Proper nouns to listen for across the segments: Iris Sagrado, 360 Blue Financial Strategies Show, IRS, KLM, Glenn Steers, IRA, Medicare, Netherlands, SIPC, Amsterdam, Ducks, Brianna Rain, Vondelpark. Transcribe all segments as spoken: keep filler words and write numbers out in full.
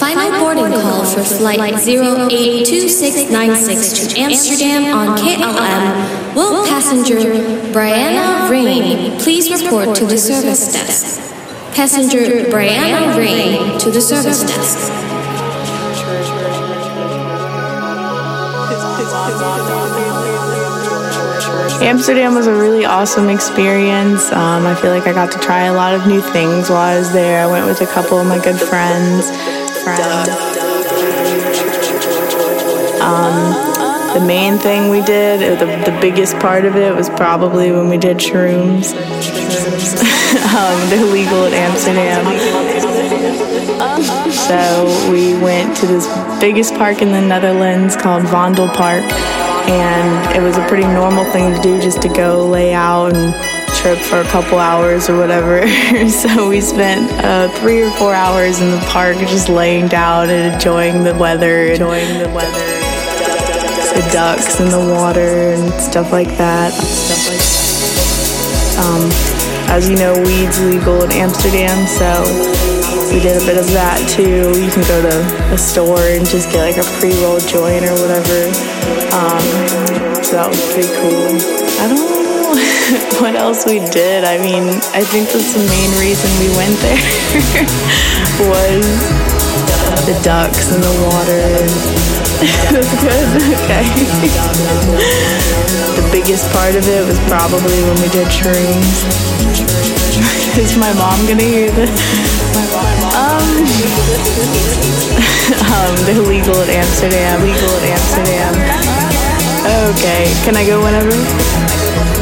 Final boarding call for flight zero eight two six nine six to Amsterdam on K L M. Will passenger Brianna Rain please report to the service desk? Passenger Brianna Rain to the service desk. Amsterdam was a really awesome experience. Um, I feel like I got to try a lot of new things while I was there. I went with a couple of my good friends. friends. Um, the main thing we did, or the, the biggest part of it, was probably when we did shrooms. um, they're legal in Amsterdam. So we went to this biggest park in the Netherlands called Vondelpark. And it was a pretty normal thing to do, just to go lay out and trip for a couple hours or whatever. So we spent uh, three or four hours in the park just laying down and enjoying the weather. Enjoying the weather. The ducks and the water and stuff like that. Stuff like that. Um, as you know, weed's legal in Amsterdam, so we did a bit of that too. You can go to a store and just get like a pre-roll joint or whatever. Um, so that was pretty cool. I don't know what else we did. I mean, I think that's the main reason we went there was the ducks and the water. That's good. Okay. The biggest part of it was probably when we did shrooms. Is my mom gonna hear this? Um, um, they're legal in Amsterdam, legal in Amsterdam. Okay, can I go whenever?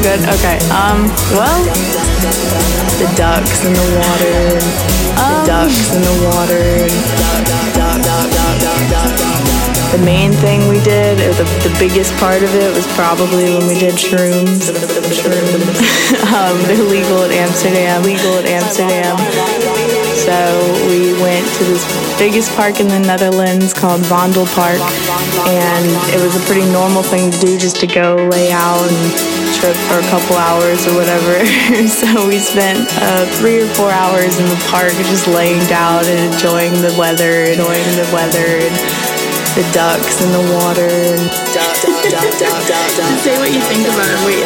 Good, okay. Um, well, the ducks in the water, the ducks in the water. The main thing we did, or the, the biggest part of it, was probably when we did shrooms. um, they're legal in Amsterdam, legal in Amsterdam. So we went to this biggest park in the Netherlands called Vondelpark, and it was a pretty normal thing to do, just to go lay out and trip for a couple hours or whatever. So we spent uh, three or four hours in the park just laying down and enjoying the weather, enjoying the weather, and the ducks in the water. And duck, duck, duck, duck, duck, duck. Say what you think about it. Wait.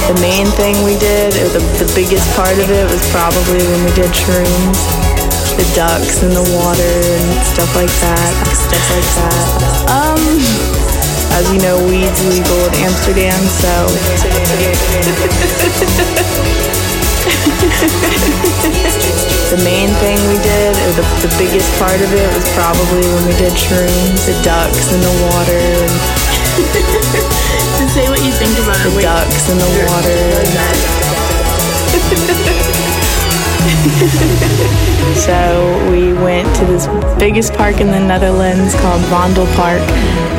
The main thing we did, or the, the biggest part of it, was probably when we did shrooms, the ducks and the water and stuff like that, stuff like that. Um, as you know, weed's legal in Amsterdam, so. The main thing we did, or the, the biggest part of it, was probably when we did shrooms, the ducks and the water and. To say what you think about the it. The ducks in the water. So we went to this biggest park in the Netherlands called Vondelpark,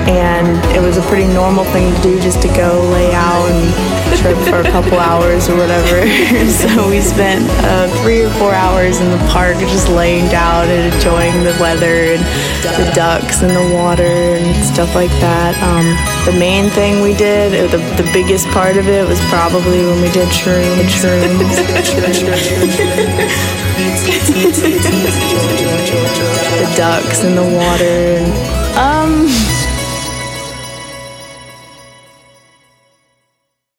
and it was a pretty normal thing to do, just to go lay out and trip for a couple hours or whatever. So we spent uh, three or four hours in the park just laying down and enjoying the weather and the ducks and the water and stuff like that. Um, the main thing we did, or the, the biggest part of it, was probably when we did shrooms. shrooms. The ducks and the water. And